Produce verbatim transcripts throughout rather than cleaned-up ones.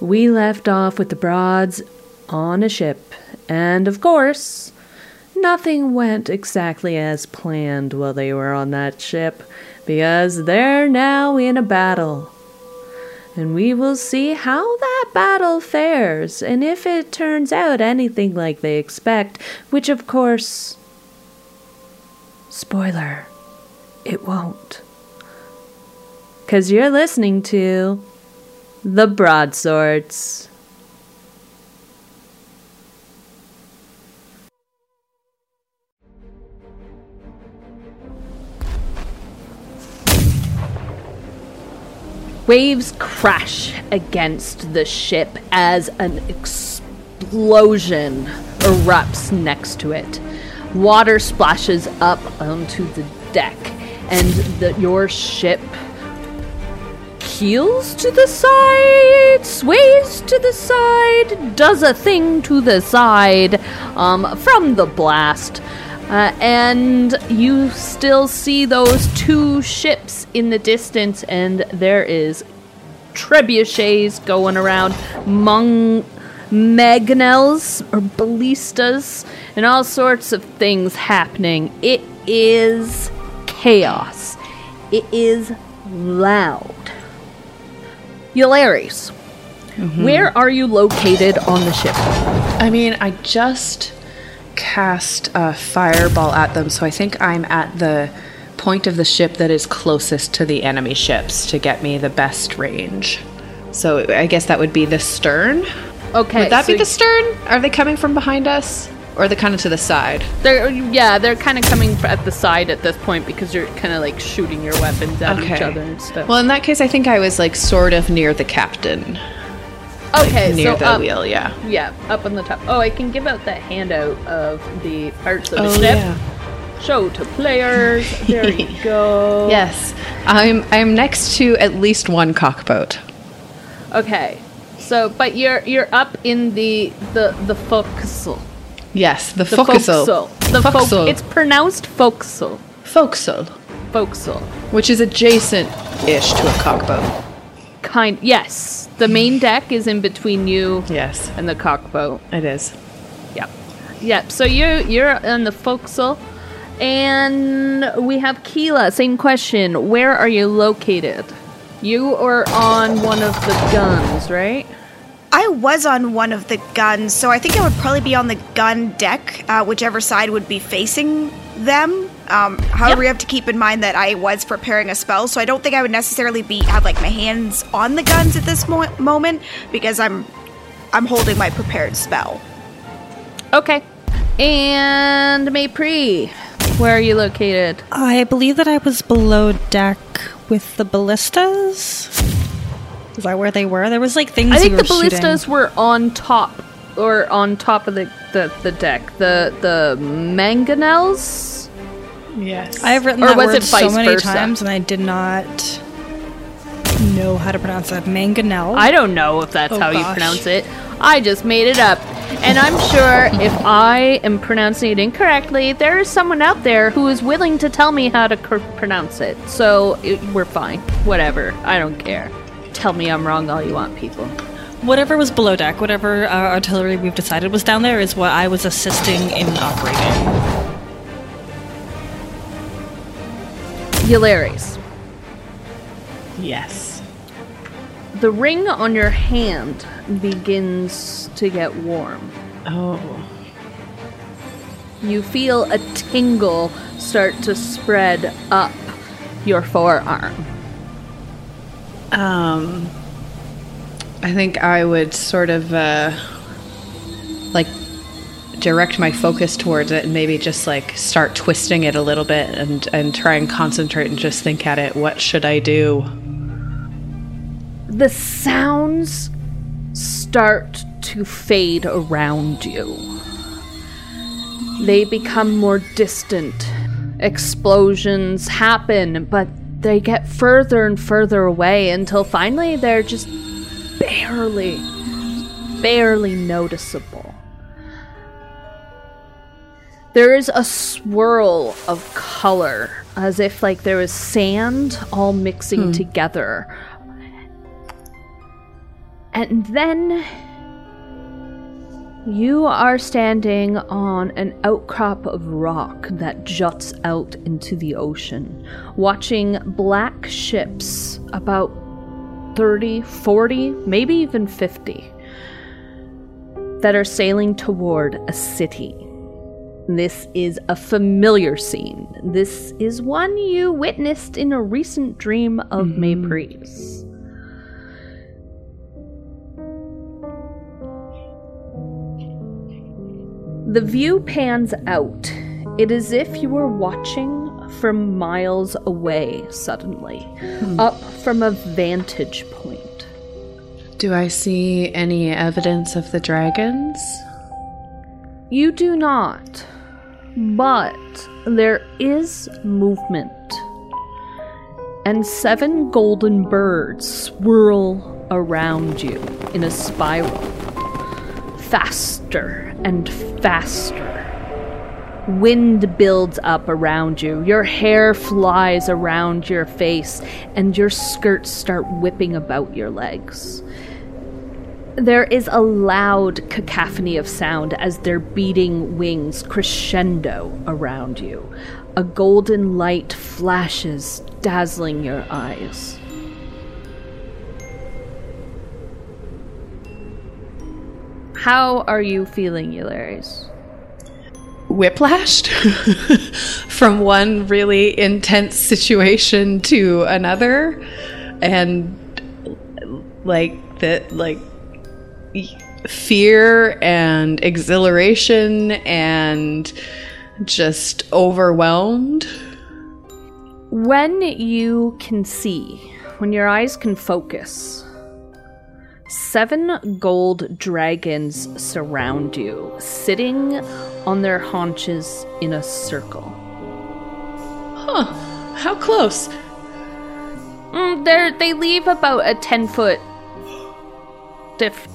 We left off with the Broads on a ship, and of course, nothing went exactly as planned while they were on that ship, because they're now in a battle. And we will see how that battle fares, and if it turns out anything like they expect, which of course, spoiler, it won't. 'Cause you're listening to The Broadswords. Waves crash against the ship as an explosion erupts next to it. Water splashes up onto the deck, and the, your ship keels to the side, sways to the side, does a thing to the side um, from the blast. Uh, and you still see those two ships in the distance, and there is trebuchets going around, mung magnels or ballistas, and all sorts of things happening. It is chaos. It is loud. Yularis, mm-hmm. Where are you located on the ship? I mean, I just cast a fireball at them, so I think I'm at the point of the ship that is closest to the enemy ships to get me the best range. So I guess that would be the stern. Okay. Would that so be the stern? Are they coming from behind us? Or are they kind of to the side? They're Yeah, they're kind of coming at the side at this point because you're kind of like shooting your weapons at okay. each other and stuff. Well, in that case, I think I was like sort of near the captain. Okay, like near so the up, wheel, yeah. Yeah, up on the top. Oh, I can give out that handout of the parts of the oh, ship. Yeah. Show to players. There you go. Yes. I'm I'm next to at least one cockboat. Okay. So but you're you're up in the the, the forecastle. Yes, the, the forecastle. forecastle. The forecastle. Fo- it's pronounced forecastle. Forecastle. Forecastle. Which is adjacent ish to a cockboat. Kind yes, the main deck is in between you. Yes, and the cockboat. It is. Yep, yep. So you you're on the forecastle, and we have Keela. Same question. Where are you located? You are on one of the guns, right? I was on one of the guns, so I think I would probably be on the gun deck, uh, whichever side would be facing them. Um, however, yep. we have to keep in mind that I was preparing a spell, so I don't think I would necessarily be have like my hands on the guns at this mo- moment because I'm I'm holding my prepared spell. Okay. And Maypree, where are you located? I believe that I was below deck with the ballistas. Is that where they were? There was like things. I think you were the ballistas shooting. were on top or on top of the the, the deck. The the mangonels. Yes. I've written or that was word it so many versa? times and I did not know how to pronounce that. Mangonel? I don't know if that's oh, how gosh. you pronounce it. I just made it up. And I'm sure if I am pronouncing it incorrectly, there is someone out there who is willing to tell me how to cr- pronounce it. So it, we're fine. Whatever. I don't care. Tell me I'm wrong all you want, people. Whatever was below deck, whatever our artillery we've decided was down there is what I was assisting in operating. Yularis. Yes. The ring on your hand begins to get warm. Oh. You feel a tingle start to spread up your forearm. Um, I think I would sort of, uh, like, direct my focus towards it and maybe just like start twisting it a little bit and, and try and concentrate and just think at it. What should I do? The sounds start to fade around you. They become more distant. Explosions happen, but they get further and further away until finally they're just barely, barely noticeable. There is a swirl of color, as if like there was sand all mixing hmm. together. And then you are standing on an outcrop of rock that juts out into the ocean, watching black ships, about thirty, forty, maybe even fifty, that are sailing toward a city. This is a familiar scene. This is one you witnessed in a recent dream of mm-hmm. Mayprise. The view pans out. It is if you were watching from miles away suddenly, hmm. up from a vantage point. Do I see any evidence of the dragons? You do not, but there is movement. And seven golden birds swirl around you in a spiral, faster and faster. Wind builds up around you, your hair flies around your face, and your skirts start whipping about your legs. There is a loud cacophony of sound as their beating wings crescendo around you. A golden light flashes, dazzling your eyes. How are you feeling, Ularius? Whiplashed from one really intense situation to another, and like that, like fear and exhilaration and just overwhelmed. When you can see, when your eyes can focus, seven gold dragons surround you, sitting on their haunches in a circle. Huh, how close? Mm, they're, they leave about a ten-foot diff-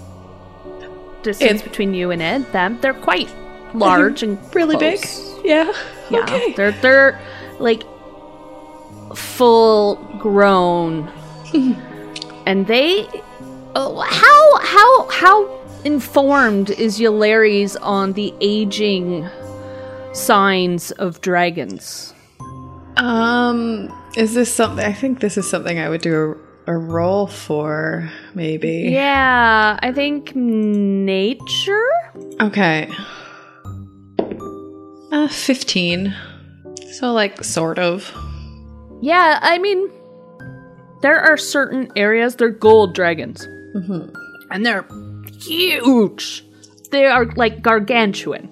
distance it, between you and Ed. Them. They're quite large and really close. Big? Yeah? Yeah, okay. They're, they're like full-grown. And they... Oh, how how how informed is Yularis on the aging signs of dragons? Um, is this something? I think this is something I would do a, a roll for, maybe. Yeah, I think nature. Okay. Uh, fifteen. So, like, sort of. Yeah, I mean, there are certain areas. They're gold dragons. Mm-hmm. And they're huge. They are like gargantuan.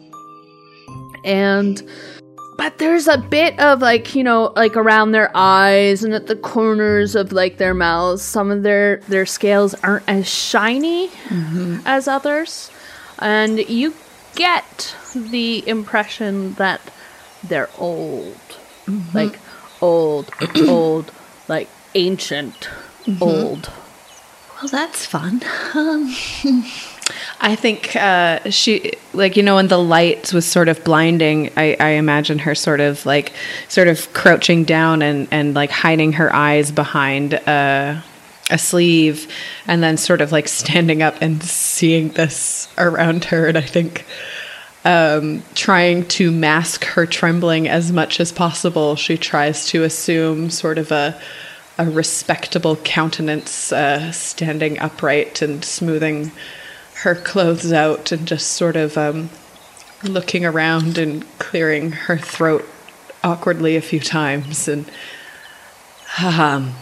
And, but there's a bit of like, you know, like around their eyes and at the corners of like their mouths, some of their, their scales aren't as shiny mm-hmm. as others. And you get the impression that they're old. Mm-hmm. Like old, old, like ancient, mm-hmm. old. Well, that's fun. Um, I think uh, she, like, you know, when the light was sort of blinding, I, I imagine her sort of like, sort of crouching down and, and like hiding her eyes behind uh, a sleeve, and then sort of like standing up and seeing this around her. And I think um, trying to mask her trembling as much as possible, she tries to assume sort of a, a respectable countenance, uh, standing upright and smoothing her clothes out and just sort of um, looking around and clearing her throat awkwardly a few times. And um,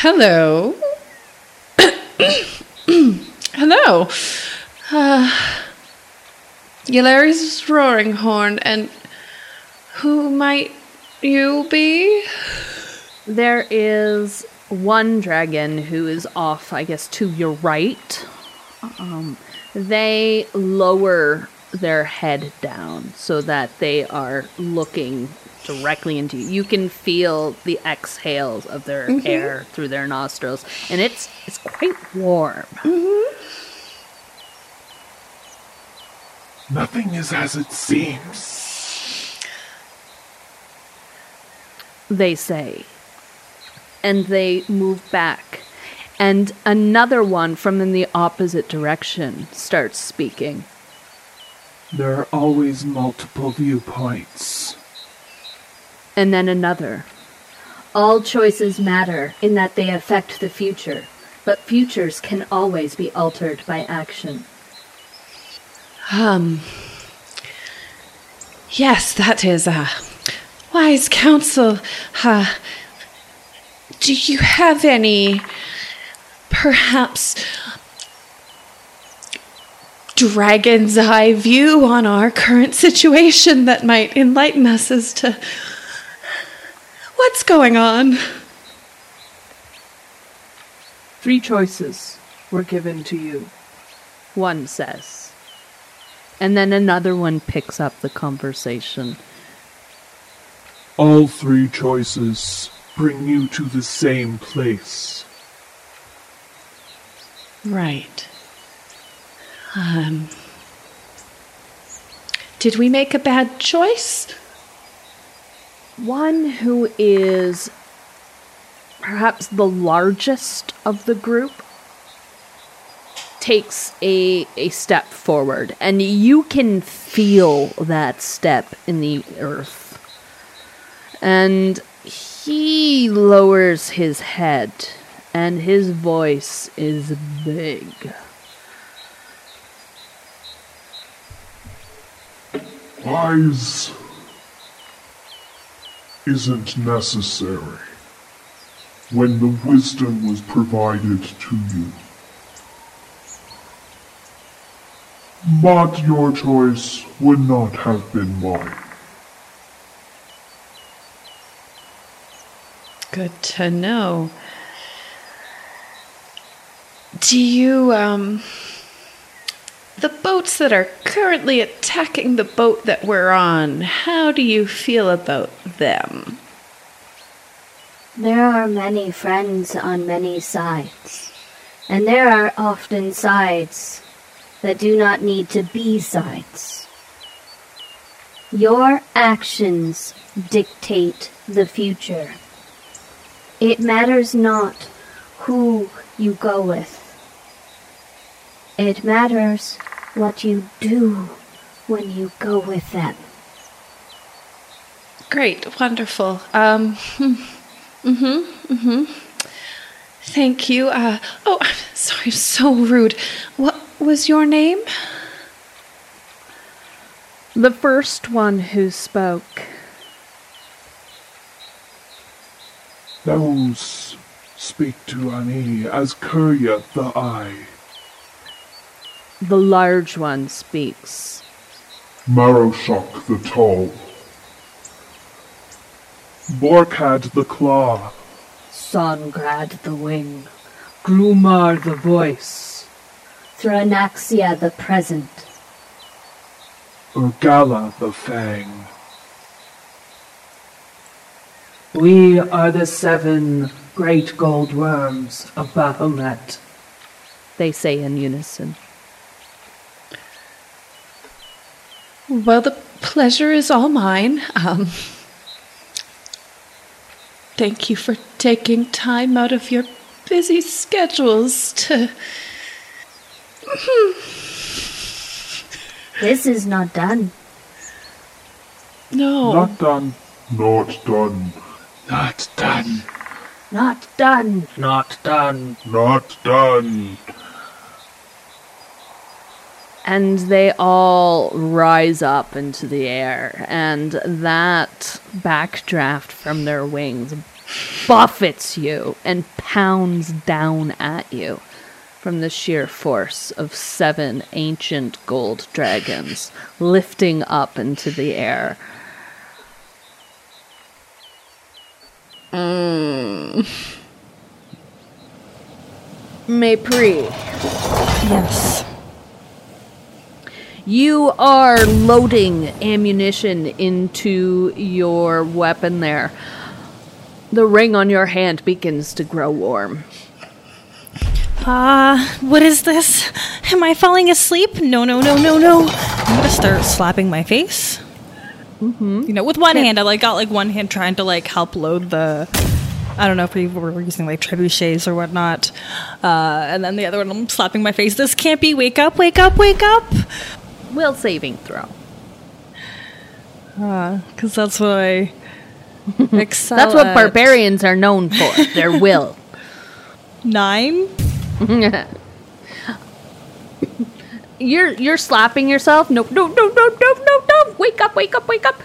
hello. Hello. Uh, Yularis Roaring Horn, and who might you be? There is one dragon who is off, I guess, to your right. Um, they lower their head down so that they are looking directly into you. You can feel the exhales of their mm-hmm. air through their nostrils, and it's it's quite warm. Mm-hmm. Nothing is as it seems, they say, and they move back. And another one from in the opposite direction starts speaking. There are always multiple viewpoints. And then another. All choices matter in that they affect the future, but futures can always be altered by action. Um... Yes, that is a wise counsel. Uh, do you have any, perhaps, dragon's eye view on our current situation that might enlighten us as to what's going on? Three choices were given to you, one says. And then another one picks up the conversation. All three choices bring you to the same place. Right. Um. Did we make a bad choice? One who is perhaps the largest of the group takes a, a step forward, and you can feel that step in the earth. And he lowers his head, and his voice is big. Lies isn't necessary when the wisdom was provided to you. But your choice would not have been mine. Good to know. Do you, um... the boats that are currently attacking the boat that we're on, how do you feel about them? There are many friends on many sides, and there are often sides that do not need to be sides. Your actions dictate the future. It matters not who you go with. It matters what you do when you go with them. Great, wonderful. Um, mm-hmm, mm-hmm. Thank you. Uh, oh, I'm sorry, so rude. What was your name? The first one who spoke. Those speak to Ani as Curia the Eye. The large one speaks. Maroshock the Tall. Borkad the Claw. Songrad the Wing. Glumar the Voice. Thranaxia the Present. Urgala the Fang. We are the seven great gold worms of Bahamut, they say in unison. Well, the pleasure is all mine. Um, thank you for taking time out of your busy schedules to... This is not done. No. Not done. Not done. Not done. Not done. Not done. Not done. And they all rise up into the air, and that backdraft from their wings buffets you and pounds down at you from the sheer force of seven ancient gold dragons lifting up into the air. Mm. Mepri. Yes. You are loading ammunition into your weapon there. The ring on your hand begins to grow warm. Uh, what is this? Am I falling asleep? No, no, no, no, no. I'm gonna start slapping my face. Mm-hmm. You know, with one hand. I like got like one hand trying to like help load the I don't know if we were using like trebuchets or whatnot. Uh, and then the other one, I'm slapping my face. This can't be. Wake up, wake up, wake up. Will saving throw. Because uh, that's what I excel That's what at. Barbarians are known for, their will. Nine? You're you're slapping yourself. No, no, no, no, no, no, no. Wake up, wake up, wake up.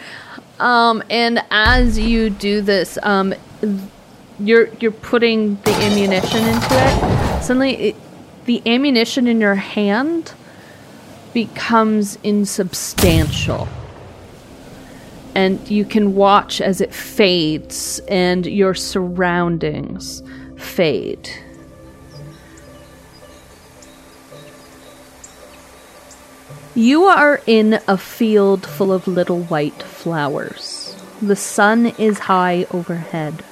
Um, and as you do this, um, you're you're putting the ammunition into it. Suddenly, it, the ammunition in your hand becomes insubstantial, and you can watch as it fades, and your surroundings fade. You are in a field full of little white flowers. The sun is high overhead.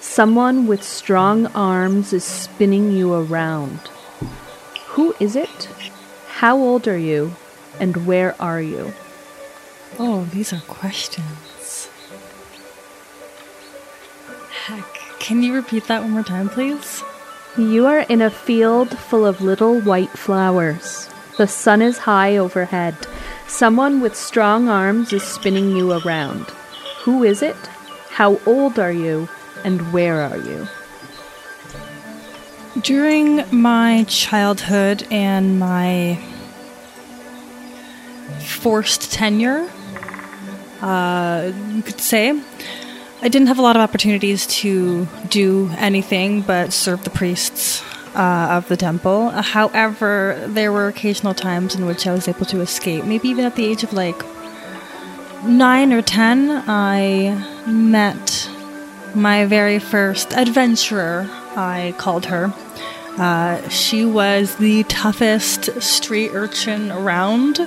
Someone with strong arms is spinning you around. Who is it? How old are you? And where are you? Oh, these are questions. Heck, can you repeat that one more time, please? You are in a field full of little white flowers. The sun is high overhead. Someone with strong arms is spinning you around. Who is it? How old are you? And where are you? During my childhood and my forced tenure, uh, you could say, I didn't have a lot of opportunities to do anything but serve the priests. Uh, of the temple. Uh, however, there were occasional times in which I was able to escape. Maybe even at the age of like nine or ten, I met my very first adventurer, I called her. Uh, she was the toughest street urchin around.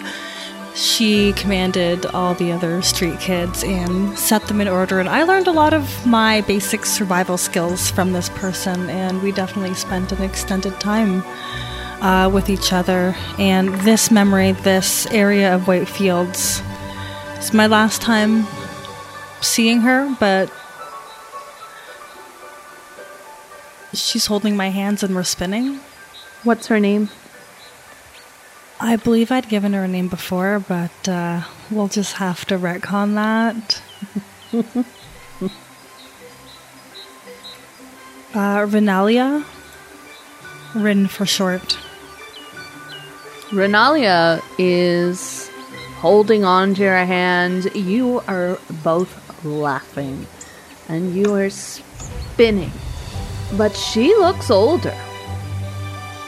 She commanded all the other street kids and set them in order, and I learned a lot of my basic survival skills from this person, and we definitely spent an extended time uh, with each other. And this memory, this area of White Fields, is my last time seeing her, but she's holding my hands and we're spinning. What's her name? I believe I'd given her a name before, but uh, we'll just have to retcon that. uh, Rinalia. Rin for short. Rinalia is holding on to your hand. You are both laughing, and you are spinning. But she looks older.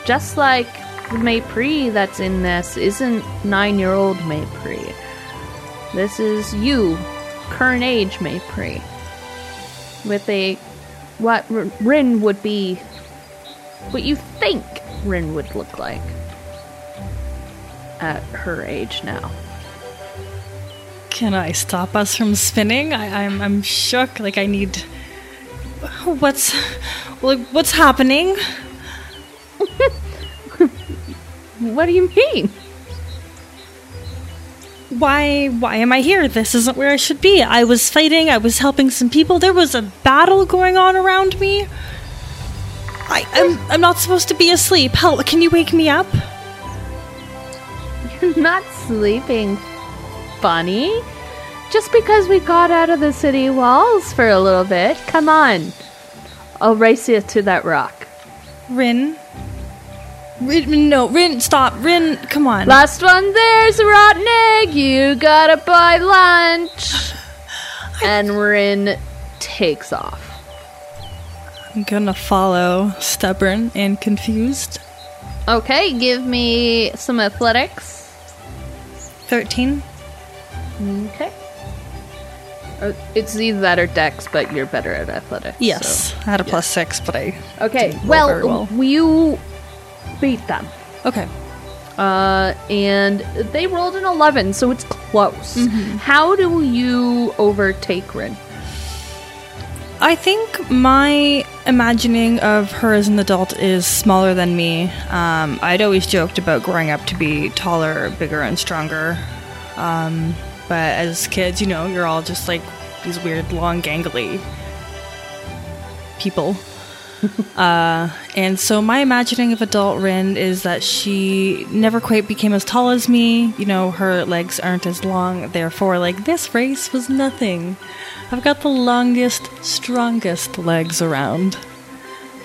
Just like Maypri that's in this isn't nine-year-old Maypri. This is you, current age Maypri, with a what Rin would be, what you think Rin would look like at her age now. Can I stop us from spinning? I, I'm I'm shook. Like I need. What's, like what's happening? What do you mean? Why why am I here? This isn't where I should be. I was fighting. I was helping some people. There was a battle going on around me. I, I'm, I'm not supposed to be asleep. Help, can you wake me up? You're not sleeping, Bunny. Just because we got out of the city walls for a little bit. Come on. I'll race you to that rock. Rin... Rin, no, Rin, stop. Rin, come on. Last one there's a rotten egg. You gotta buy lunch. And Rin takes off. I'm gonna follow, stubborn and confused. Okay, give me some athletics. thirteen. Okay. It's either that or dex, but you're better at athletics. Yes, so. I had a plus yeah. six, but I. Okay, well, very well, you. Beat them. Okay. Uh, and they rolled an eleven, so it's close. Mm-hmm. How do you overtake Rin? I think my imagining of her as an adult is smaller than me. Um, I'd always joked about growing up to be taller, bigger, and stronger. Um, but as kids, you know, you're all just like these weird, long, gangly people. uh, and so my imagining of adult Rin is that she never quite became as tall as me. You know, her legs aren't as long. Therefore, like, this race was nothing. I've got the longest, strongest legs around.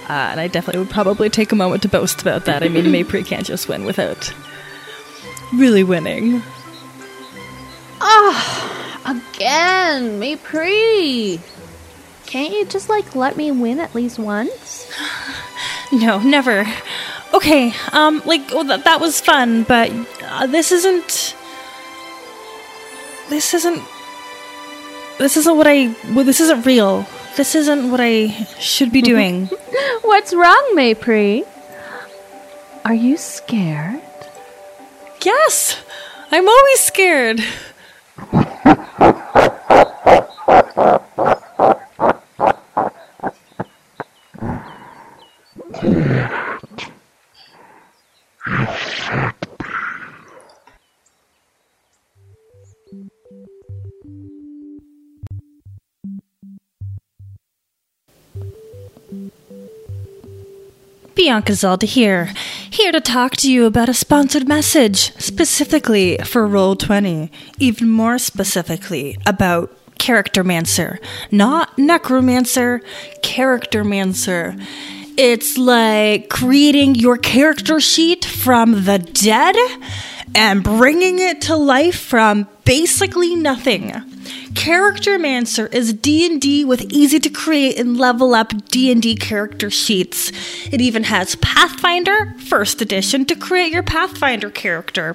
Uh, and I definitely would probably take a moment to boast about that. I mean, Maypri can't just win without really winning. Ah, oh, again, Maypri! Can't you just, like, let me win at least once? No, never. Okay, um, like, well, th- that was fun, but uh, this isn't... This isn't... This isn't what I... Well, this isn't real. This isn't what I should be doing. What's wrong, Maypri? Are you scared? Yes! I'm always scared! Bianca Zalda here, here to talk to you about a sponsored message, specifically for Roll twenty, even more specifically about Charactermancer, not Necromancer, Charactermancer. It's like creating your character sheet from the dead and bringing it to life from basically nothing. Charactermancer is D and D with easy-to-create and level-up D and D character sheets. It even has Pathfinder, first edition, to create your Pathfinder character.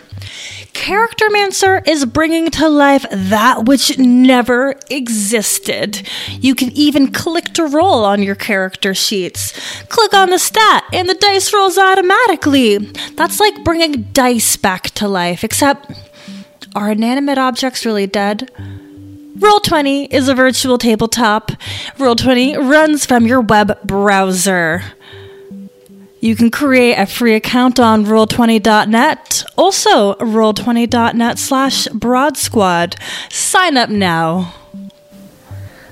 Charactermancer is bringing to life that which never existed. You can even click to roll on your character sheets. Click on the stat, and the dice rolls automatically. That's like bringing dice back to life, except are inanimate objects really dead? Roll twenty is a virtual tabletop. Roll twenty runs from your web browser. You can create a free account on Roll twenty dot net. Also, Roll twenty dot net slash BroadSquad. Sign up now.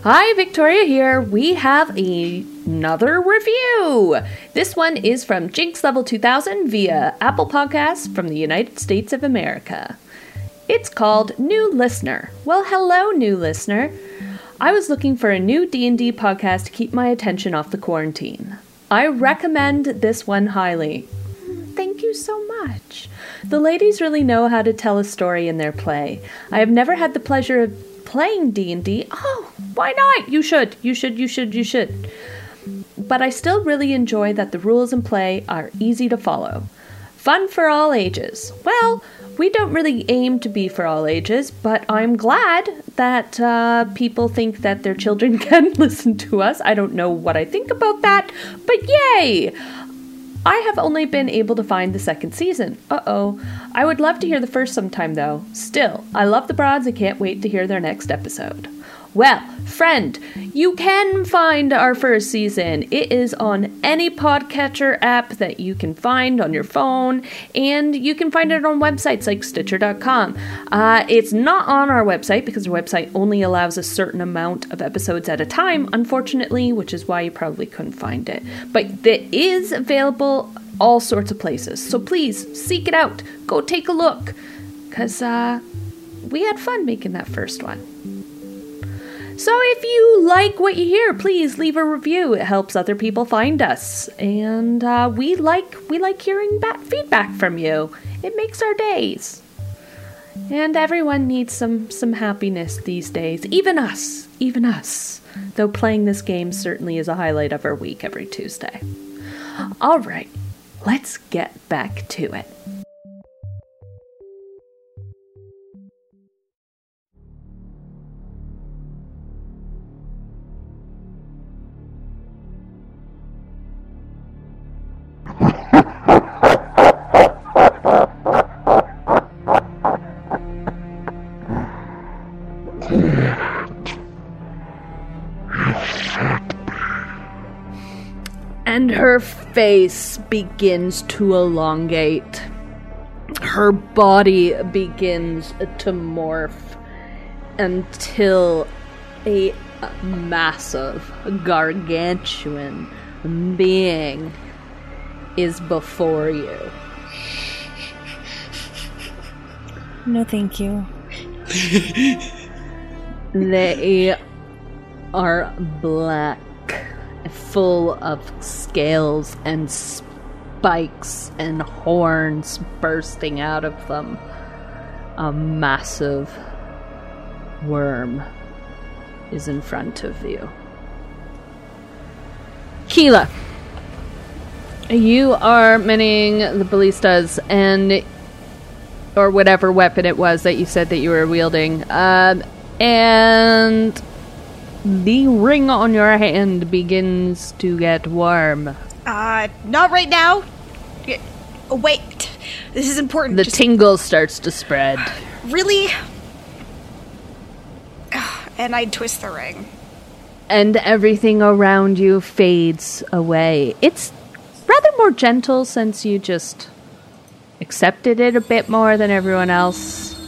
Hi, Victoria here. We have a- another review. This one is from Jinx Level two thousand via Apple Podcasts from the United States of America. It's called New Listener. Well, hello, new listener. I was looking for a new D and D podcast to keep my attention off the quarantine. I recommend this one highly. Thank you so much. The ladies really know how to tell a story in their play. I have never had the pleasure of playing D and D. Oh, why not? You should, you should, you should, you should. But I still really enjoy that the rules in play are easy to follow. Fun for all ages. Well, we don't really aim to be for all ages, but I'm glad that uh, people think that their children can listen to us. I don't know what I think about that, but yay! I have only been able to find the second season. Uh-oh. I would love to hear the first sometime, though. Still, I love the broads and can't wait to hear their next episode. Well, friend, you can find our first season. It is on any podcatcher app that you can find on your phone, and you can find it on websites like Stitcher dot com. Uh, it's not on our website because our website only allows a certain amount of episodes at a time, unfortunately, which is why you probably couldn't find it. But it is available all sorts of places, so please seek it out. Go take a look, because uh, we had fun making that first one. So if you like what you hear, please leave a review. It helps other people find us. And uh, we like we like hearing back feedback from you. It makes our days. And everyone needs some, some happiness these days. Even us. Even us. Though playing this game certainly is a highlight of our week every Tuesday. All right. Let's get back to it. And her face begins to elongate. Her body begins to morph until a massive, gargantuan being is before you. No, thank you. They are black, full of scales and spikes and horns bursting out of them. A massive worm is in front of you. Keela, you are manning the ballistas and, or whatever weapon it was that you said that you were wielding, um, and the ring on your hand begins to get warm. Uh, not right now. Wait, this is important. The Just... tingle starts to spread. Really? And I twist the ring. And everything around you fades away. It's rather more gentle since you just accepted it a bit more than everyone else.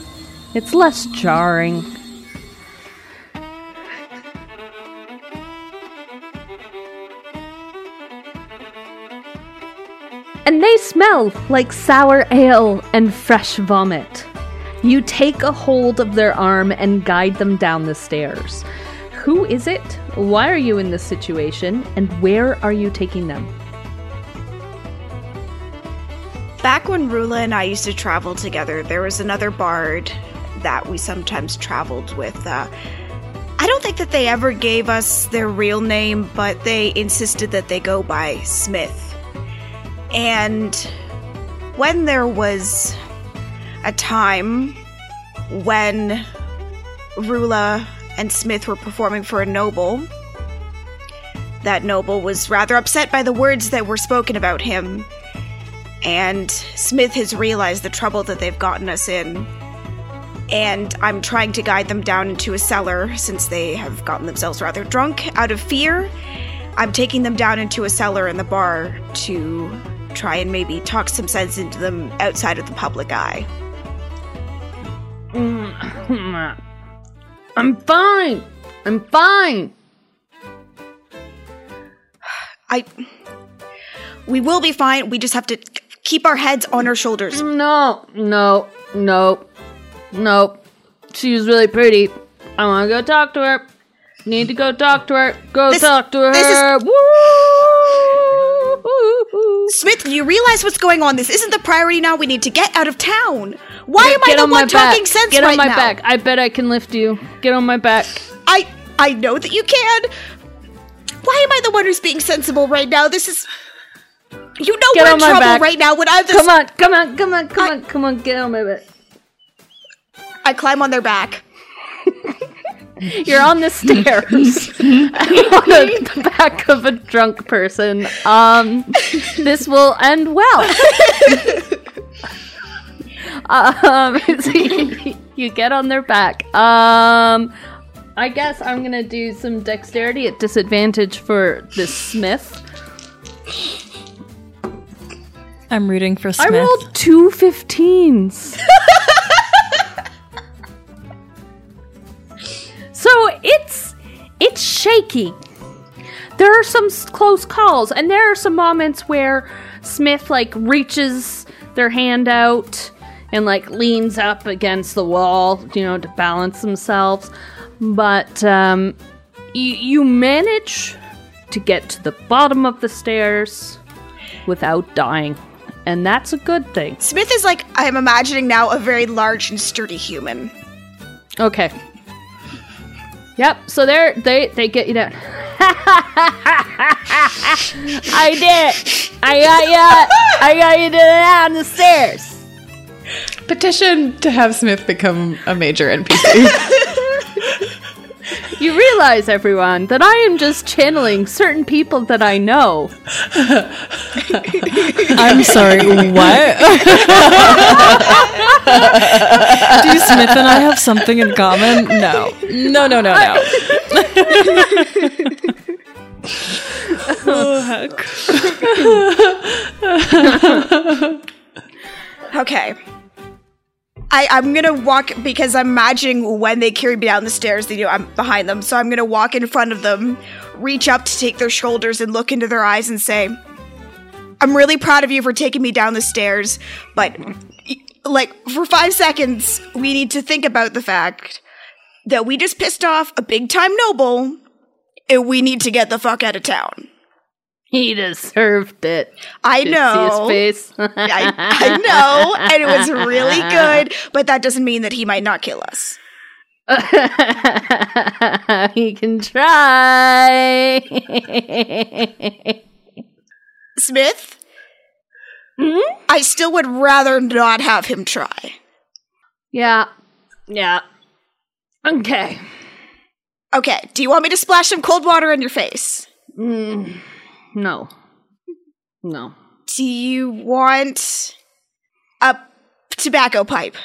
It's less jarring. And they smell like sour ale and fresh vomit. You take a hold of their arm and guide them down the stairs. Who is it? Why are you in this situation? And where are you taking them? Back when Rula and I used to travel together, there was another bard that we sometimes traveled with. Uh, I don't think that they ever gave us their real name, but they insisted that they go by Smith. And when there was a time when Rula and Smith were performing for a noble, that noble was rather upset by the words that were spoken about him, and Smith has realized the trouble that they've gotten us in, and I'm trying to guide them down into a cellar since they have gotten themselves rather drunk. Out of fear, I'm taking them down into a cellar in the bar to try and maybe talk some sense into them outside of the public eye. I'm fine! I'm fine! I... We will be fine, we just have to keep our heads on our shoulders. No, no, no, no. She's really pretty. I want to go talk to her. Need to go talk to her. Go this, talk to her! This is... Smith, you realize what's going on? This isn't the priority now. We need to get out of town. Why am I the one talking sense right now? Get on my back. I bet I can lift you. Get on my back. I I know that you can. Why am I the one who's being sensible right now? This is... You know we're in trouble right now. When I'm this... Come on, come on, come on, come I, on, come on. Get on my back. I climb on their back. You're on the stairs on a, the back of a drunk person. Um, this will end well. um, so you, you get on their back. Um, I guess I'm going to do some dexterity at disadvantage for this Smith. I'm rooting for Smith. I rolled two fifteens. So it's it's shaky. There are some close calls, and there are some moments where Smith like reaches their hand out and like leans up against the wall, you know, to balance themselves. But um, you, you manage to get to the bottom of the stairs without dying, and that's a good thing. Smith is like, I'm imagining now, a very large and sturdy human. Okay. Yep, so there they they get you down. I did. I got you. I got you down the stairs. Petition to have Smith become a major N P C. You realize, everyone, that I am just channeling certain people that I know. I'm sorry, what? Do Smith and I have something in common? No. No, no, no, no. Oh, heck. Okay. I, I'm going to walk, because I'm imagining when they carry me down the stairs, they, you know, I'm behind them. So I'm going to walk in front of them, reach up to take their shoulders and look into their eyes and say, I'm really proud of you for taking me down the stairs, but like for five seconds, we need to think about the fact that we just pissed off a big time noble and we need to get the fuck out of town. He deserved it. I know. See his face. I, I know. And it was really good, but that doesn't mean that he might not kill us. He can try. Smith? Mm-hmm? I still would rather not have him try. Yeah. Yeah. Okay. Okay. Do you want me to splash some cold water in your face? Mm. No. No. Do you want a tobacco pipe?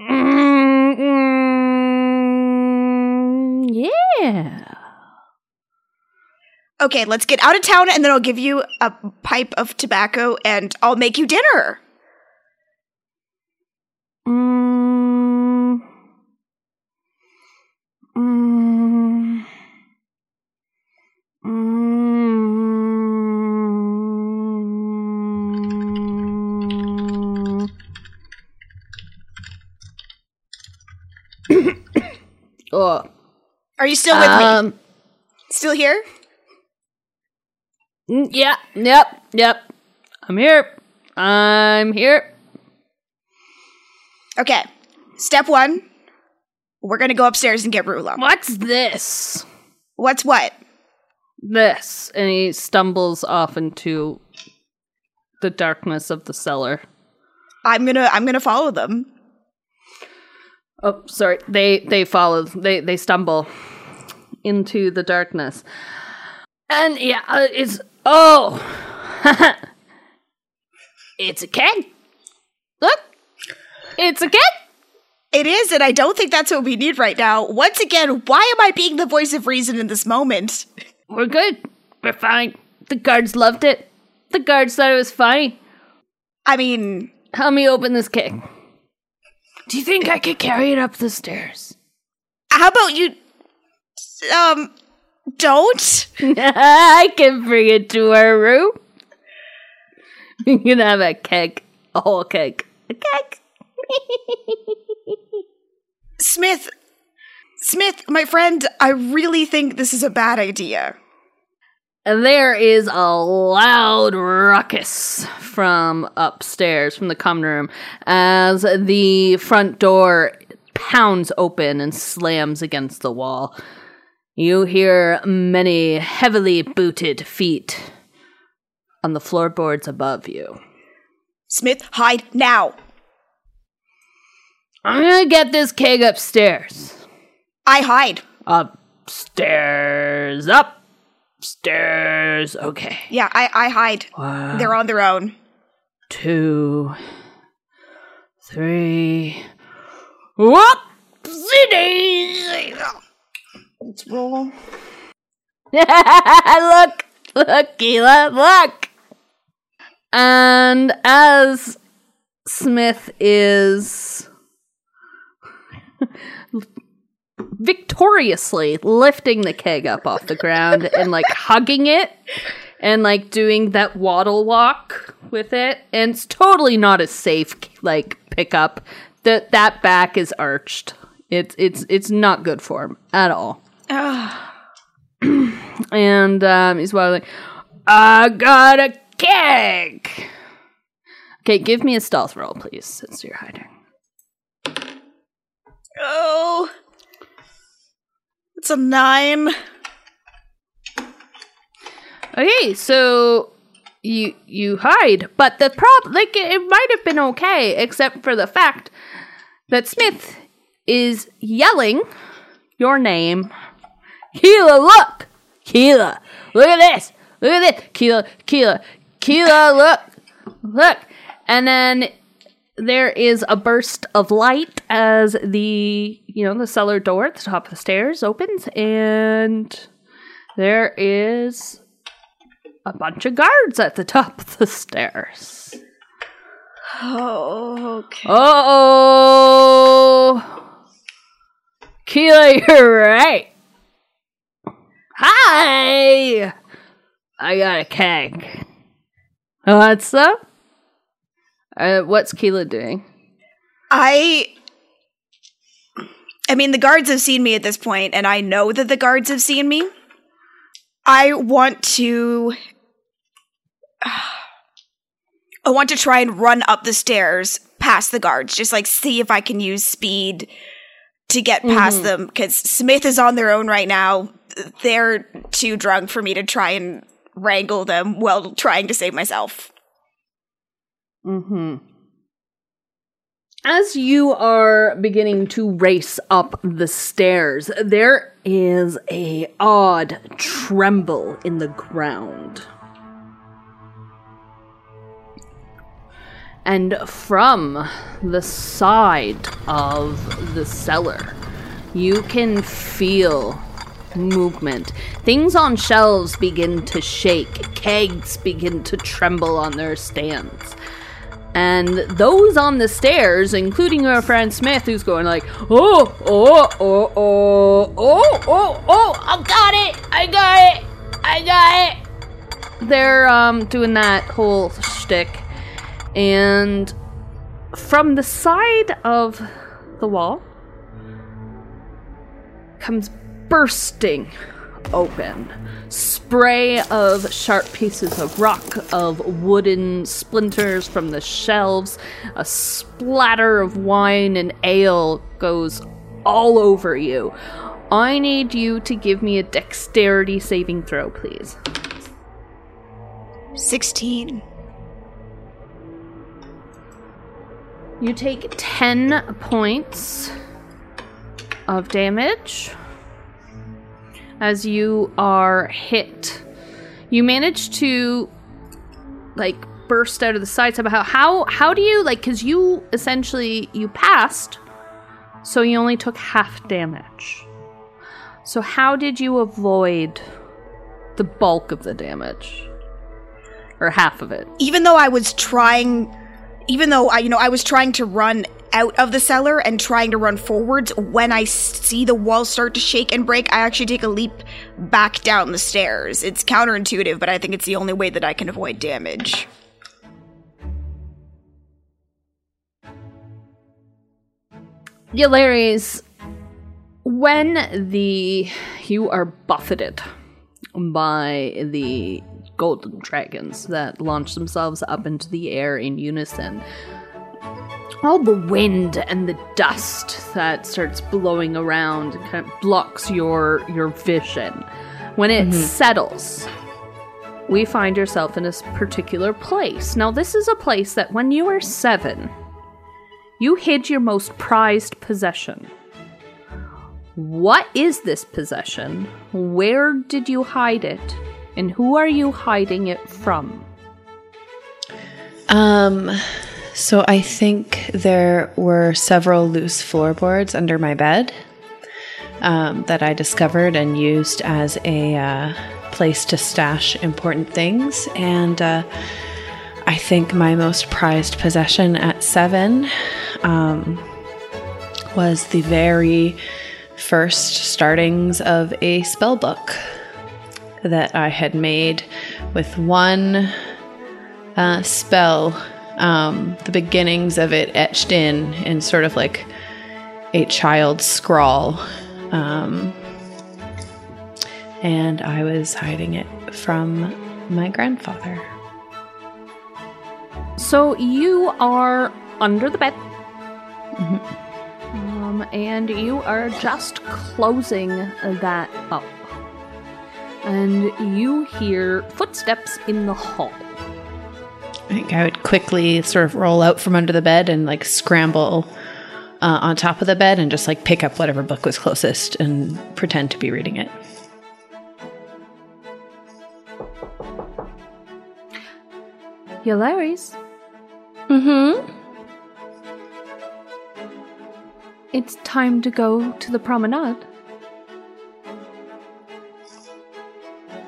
Mm-hmm. Yeah. Okay, let's get out of town and then I'll give you a pipe of tobacco and I'll make you dinner. Mm. Mm. Mm. Oh. Are you still with um. me? Still here? Yeah, yep, yep. I'm here. I'm here. Okay. Step one. We're going to go upstairs and get Rula. What's this? What's what? This. And he stumbles off into the darkness of the cellar. I'm going to I'm going to follow them. Oh, sorry. They they follow. They they stumble into the darkness. And yeah, uh, it's oh, it's a keg. Look, it's a keg. It is, and I don't think that's what we need right now. Once again, why am I being the voice of reason in this moment? We're good. We're fine. The guards loved it. The guards thought it was funny. I mean, help me open this keg. Do you think I could carry it up the stairs? How about you? Um. Don't. I can bring it to our room. You can have a keg. A whole keg. A keg. Smith. Smith, my friend, I really think this is a bad idea. There is a loud ruckus from upstairs, from the common room, as the front door pounds open and slams against the wall. You hear many heavily booted feet on the floorboards above you. Smith, hide now. I'm gonna get this keg upstairs. I hide. Upstairs, upstairs, okay. Yeah, I, I hide. One, They're on their own. Two, three, whoopsie-daisy. Let's roll. Look! Look, Gila, look! And as Smith is victoriously lifting the keg up off the ground and, like, hugging it and, like, doing that waddle walk with it, and it's totally not a safe, like, pickup. That that back is arched. It's it's it's not good for him at all. And um, he's wild, like, I got a keg. Okay, give me a stealth roll, please, since you're hiding. Oh, it's a nine. Okay, so you you hide, but the problem, like, it, it might have been okay, except for the fact that Smith is yelling your name. Keela, look! Keela, look at this! Look at this! Keela, Keela, Keela, look! Look! And then there is a burst of light as the, you know, the cellar door at the top of the stairs opens, and there is a bunch of guards at the top of the stairs. Oh, okay. Uh-oh! Keela, you're right! Hi! I got a keg. What's up? Uh, what's Keela doing? I... I mean, the guards have seen me at this point, and I know that the guards have seen me. I want to... I want to try and run up the stairs past the guards, just like see if I can use speed to get past mm-hmm. them, because Smith is on their own right now. They're too drunk for me to try and wrangle them while trying to save myself. Mm-hmm. As you are beginning to race up the stairs, there is a odd tremble in the ground. And from the side of the cellar, you can feel movement. Things on shelves begin to shake. Kegs begin to tremble on their stands. And those on the stairs, including our friend Smith, who's going like, oh, oh, oh, oh, oh, oh, oh, I got it, I got it, I got it. They're um doing that whole shtick. And from the side of the wall comes bursting open. Spray of sharp pieces of rock, of wooden splinters from the shelves. A splatter of wine and ale goes all over you. I need you to give me a dexterity saving throw, please. sixteen. You take ten points of damage. As you are hit, you manage to like burst out of the side somehow. How how do you like? Because you essentially you passed, so you only took half damage. So how did you avoid the bulk of the damage, or half of it? Even though I was trying, even though I you know I was trying to run out of the cellar and trying to run forwards, when I see the wall start to shake and break, I actually take a leap back down the stairs. It's counterintuitive, but I think it's the only way that I can avoid damage. Yalaris, when the you are buffeted by the golden dragons that launch themselves up into the air in unison, all the wind and the dust that starts blowing around kind of blocks your your vision. When it mm-hmm. settles, we find yourself in a particular place. Now, this is a place that when you were seven, you hid your most prized possession. What is this possession? Where did you hide it? And who are you hiding it from? Um... So I think there were several loose floorboards under my bed um, that I discovered and used as a uh, place to stash important things. And uh, I think my most prized possession at seven um, was the very first startings of a spell book that I had made with one uh, spell. Um, the beginnings of it etched in in sort of like a child's scrawl. Um, and I was hiding it from my grandfather. So you are under the bed. Mm-hmm. Um, and you are just closing that up. And you hear footsteps in the hall. I think I would quickly sort of roll out from under the bed and like scramble uh, on top of the bed and just like pick up whatever book was closest and pretend to be reading it. Yalaris. Mm-hmm. It's time to go to the promenade.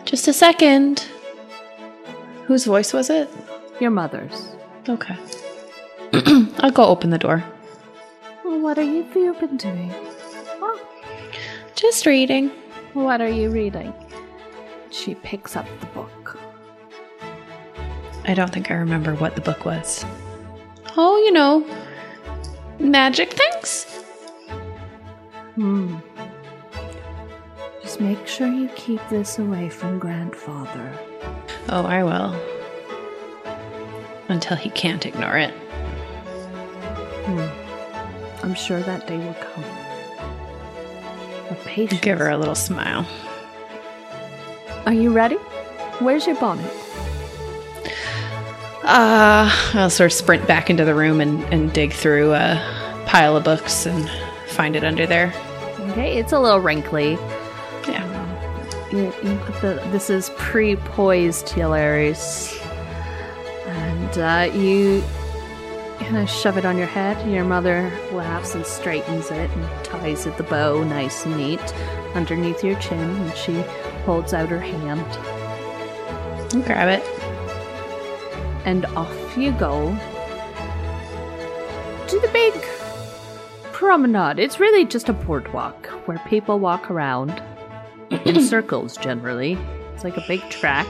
Just a second. Whose voice was it? Your mother's. Okay. I'll go open the door. Well, what have you been doing? Oh. Just reading. What are you reading? She picks up the book. I don't think I remember what the book was. Oh, you know, magic things. Hmm. Just make sure you keep this away from grandfather. Oh, I will. Until he can't ignore it. Hmm. I'm sure that day will come. A patience. Give her a little smile. Are you ready? Where's your bonnet? Uh, I'll sort of sprint back into the room and, and dig through a pile of books and find it under there. Okay, it's a little wrinkly. Yeah. Um, you, you put the, this is pre-poised Hilarious. And uh, you kind of shove it on your head. And your mother laughs and straightens it and ties it the bow nice and neat underneath your chin. And she holds out her hand. And grab it. And off you go to the big promenade. It's really just a boardwalk where people walk around in circles, generally. It's like a big track.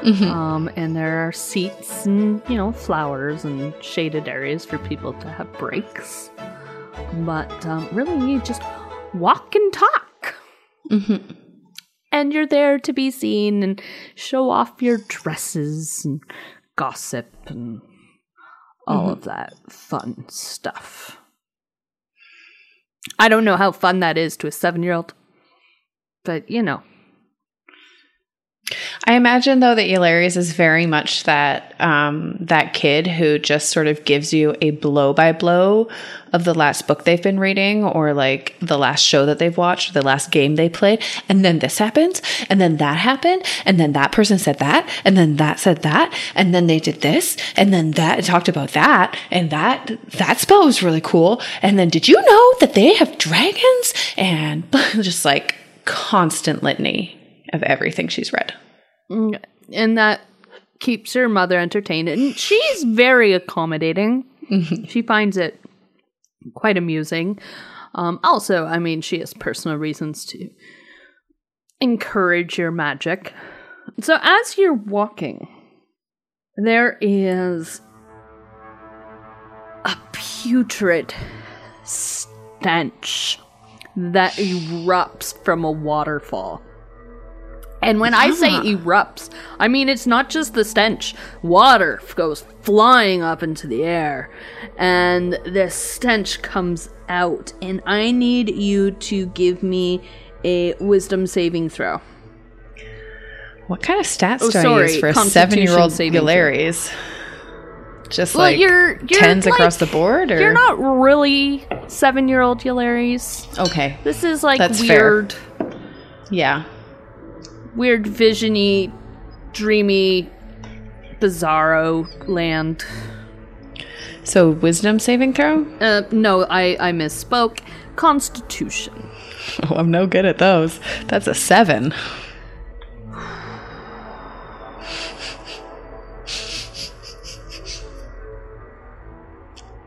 Mm-hmm. Um, and there are seats and, you know, flowers and shaded areas for people to have breaks. But um, really, you just walk and talk. Mm-hmm. And you're there to be seen and show off your dresses and gossip and all mm-hmm. of that fun stuff. I don't know how fun that is to a seven-year-old, but you know. I imagine, though, that Hilarious is very much that um, that kid who just sort of gives you a blow-by-blow of the last book they've been reading, or like the last show that they've watched, the last game they played, and then this happens, and then that happened, and then that person said that, and then that said that, and then they did this, and then that talked about that, and that that spell was really cool, and then did you know that they have dragons? And just like constant litany of everything she's read. And that keeps her mother entertained. And she's very accommodating. Mm-hmm. She finds it quite amusing. Um, also, I mean, she has personal reasons to encourage your magic. So as you're walking, there is a putrid stench that erupts from a waterfall. And when yeah. I say erupts, I mean it's not just the stench. Water goes flying up into the air, and this stench comes out. And I need you to give me a wisdom saving throw. What kind of stats oh, do sorry, I use for a seven-year-old Hilarious? Just well, like you're, you're tens like, across the board? Or? You're not really seven-year-old Hilarious. Okay. This is like That's weird. Fair. Yeah. Weird, vision-y, dreamy, bizarro land. So, wisdom saving throw? Uh, no, I, I misspoke. Constitution. Oh, I'm no good at those. That's a seven.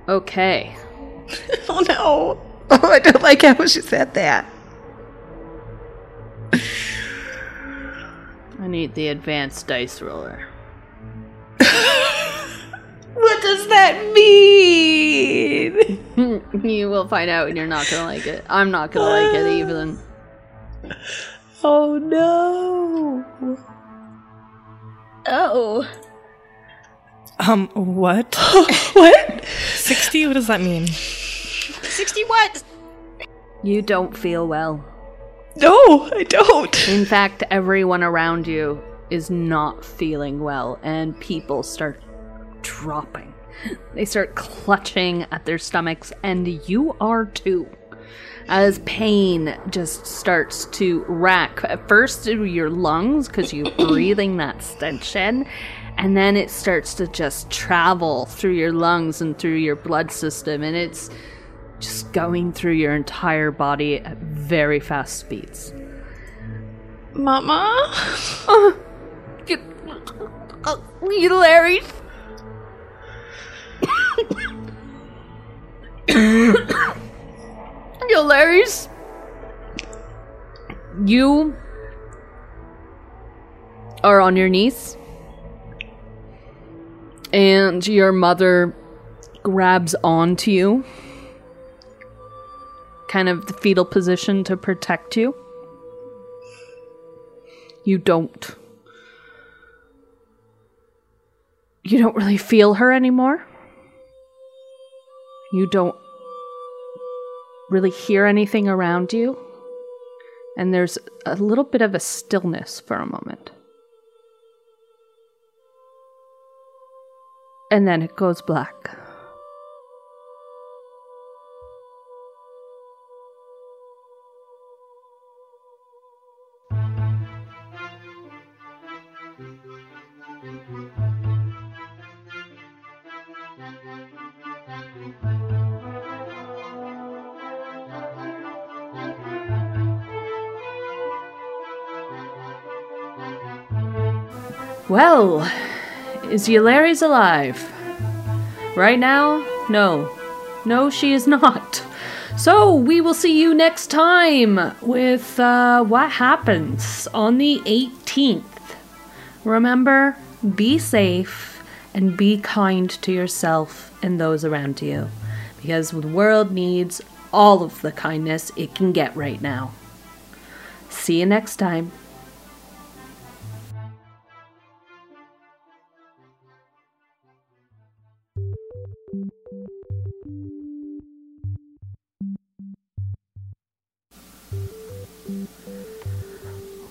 Okay. Oh, no. Oh, I don't like how she said that. I need the advanced dice roller. What does that mean? You will find out, and you're not going to like it. I'm not going to like it, even. Oh, no. Oh. Um, what? What? sixty? What does that mean? sixty what? You don't feel well. No, I don't. In fact, everyone around you is not feeling well, and people start dropping. They start clutching at their stomachs, and you are too. As pain just starts to rack, at first through your lungs, because you're breathing that stench in, and then it starts to just travel through your lungs and through your blood system, and it's just going through your entire body at very fast speeds. Mama? Uh, get, uh, Hilarious. Yo, Larry's. You are on your knees, and your mother grabs onto you, kind of the fetal position to protect you. You don't. You don't really feel her anymore. You don't really hear anything around you. And there's a little bit of a stillness for a moment. And then it goes black. Well, is Yularis alive? Right now? No. No, she is not. So, we will see you next time with uh, what happens on the eighteenth. Remember, be safe and be kind to yourself and those around you, because the world needs all of the kindness it can get right now. See you next time.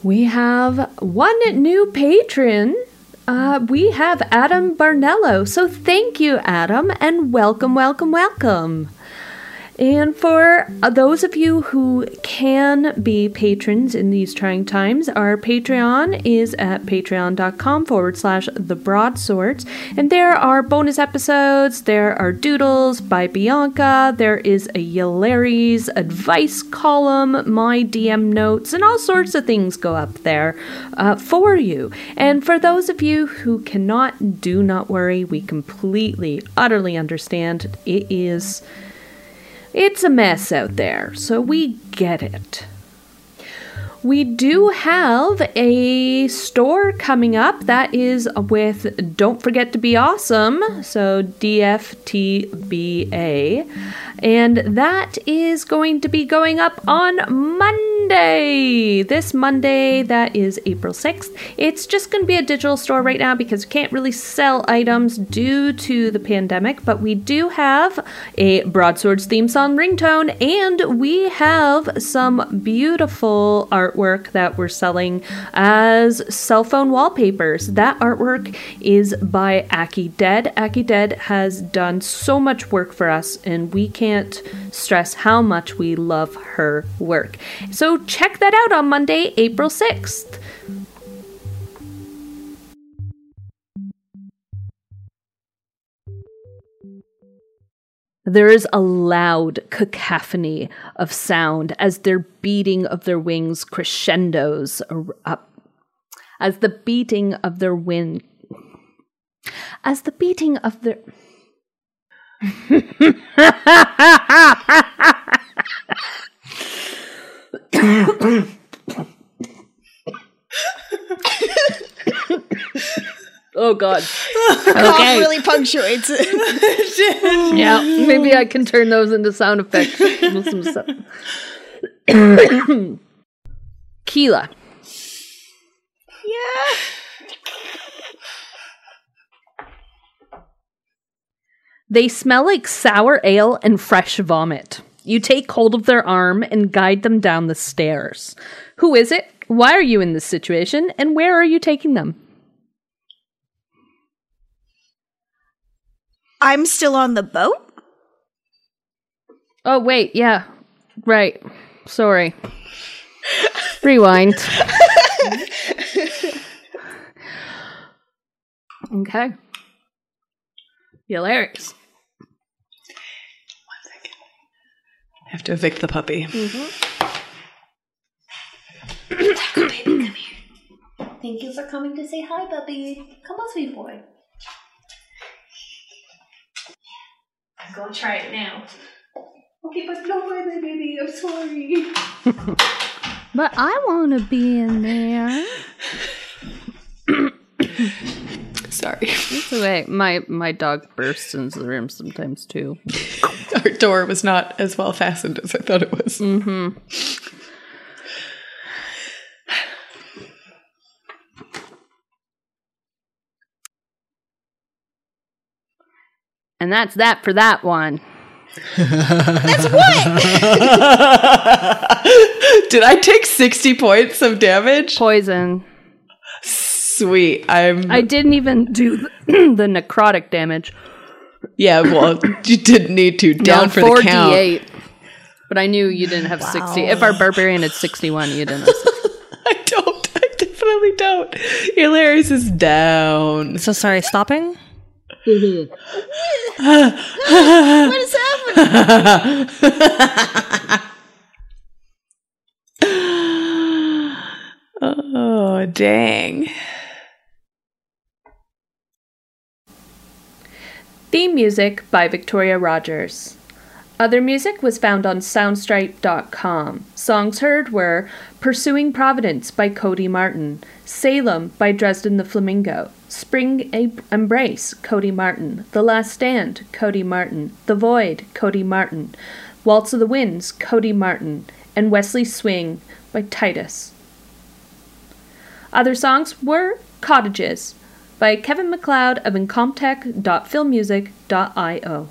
We have one new patron. Uh, we have Adam Barnello. So thank you, Adam, and welcome, welcome, welcome. And for those of you who can be patrons in these trying times, our Patreon is at patreon.com forward slash the broadswords. And there are bonus episodes. There are doodles by Bianca. There is a Yularis advice column, my D M notes, and all sorts of things go up there uh, for you. And for those of you who cannot, do not worry. We completely, utterly understand. It is... It's a mess out there, so we get it. We do have a store coming up that is with Don't Forget to Be Awesome, so D F T B A, and that is going to be going up on Monday. This Monday, that is April sixth. It's just going to be a digital store right now because we can't really sell items due to the pandemic, but we do have a Broadswords theme song ringtone, and we have some beautiful artwork that we're selling as cell phone wallpapers. That artwork is by Aki Dead. Aki Dead has done so much work for us, and we can't Can't stress how much we love her work. So check that out on Monday, April sixth. There is a loud cacophony of sound as their beating of their wings crescendos up. As the beating of their wing. As the beating of their... Oh God! The cough okay. really punctuates it. Yeah, maybe I can turn those into sound effects. Keela. Yeah. They smell like sour ale and fresh vomit. You take hold of their arm and guide them down the stairs. Who is it? Why are you in this situation? And where are you taking them? I'm still on the boat? Oh, wait. Yeah. Right. Sorry. Rewind. Okay. Hilarious. One second. I have to evict the puppy. Mm-hmm. Taco, baby, come here. Thank you for coming to say hi, puppy. Come on, sweet boy. I'm going to try it now. Okay, but don't worry, my baby. I'm sorry. But I want to be in there. Sorry. It's okay. My my dog bursts into the room sometimes too. Our door was not as well fastened as I thought it was. Mm-hmm. And that's that for that one. That's what? Did I take sixty points of damage? Poison. Sweet. I'm. I didn't even do the, the necrotic damage. Yeah, well, you didn't need to. Down no, for the count. forty-eight. But I knew you didn't have wow. sixty. If our barbarian had sixty-one, you didn't have sixty. I don't. I definitely don't. Hilarious is down. So sorry, stopping? What? No, what is happening? Oh, dang. Theme music by Victoria Rogers. Other music was found on soundstripe dot com. Songs heard were Pursuing Providence by Cody Martin, Salem by Dresden the Flamingo, Spring Embrace, Cody Martin, The Last Stand, Cody Martin, The Void, Cody Martin, Waltz of the Winds, Cody Martin, and Wesley Swing by Titus. Other songs were Cottages by Kevin MacLeod of incomptech dot filmmusic dot io.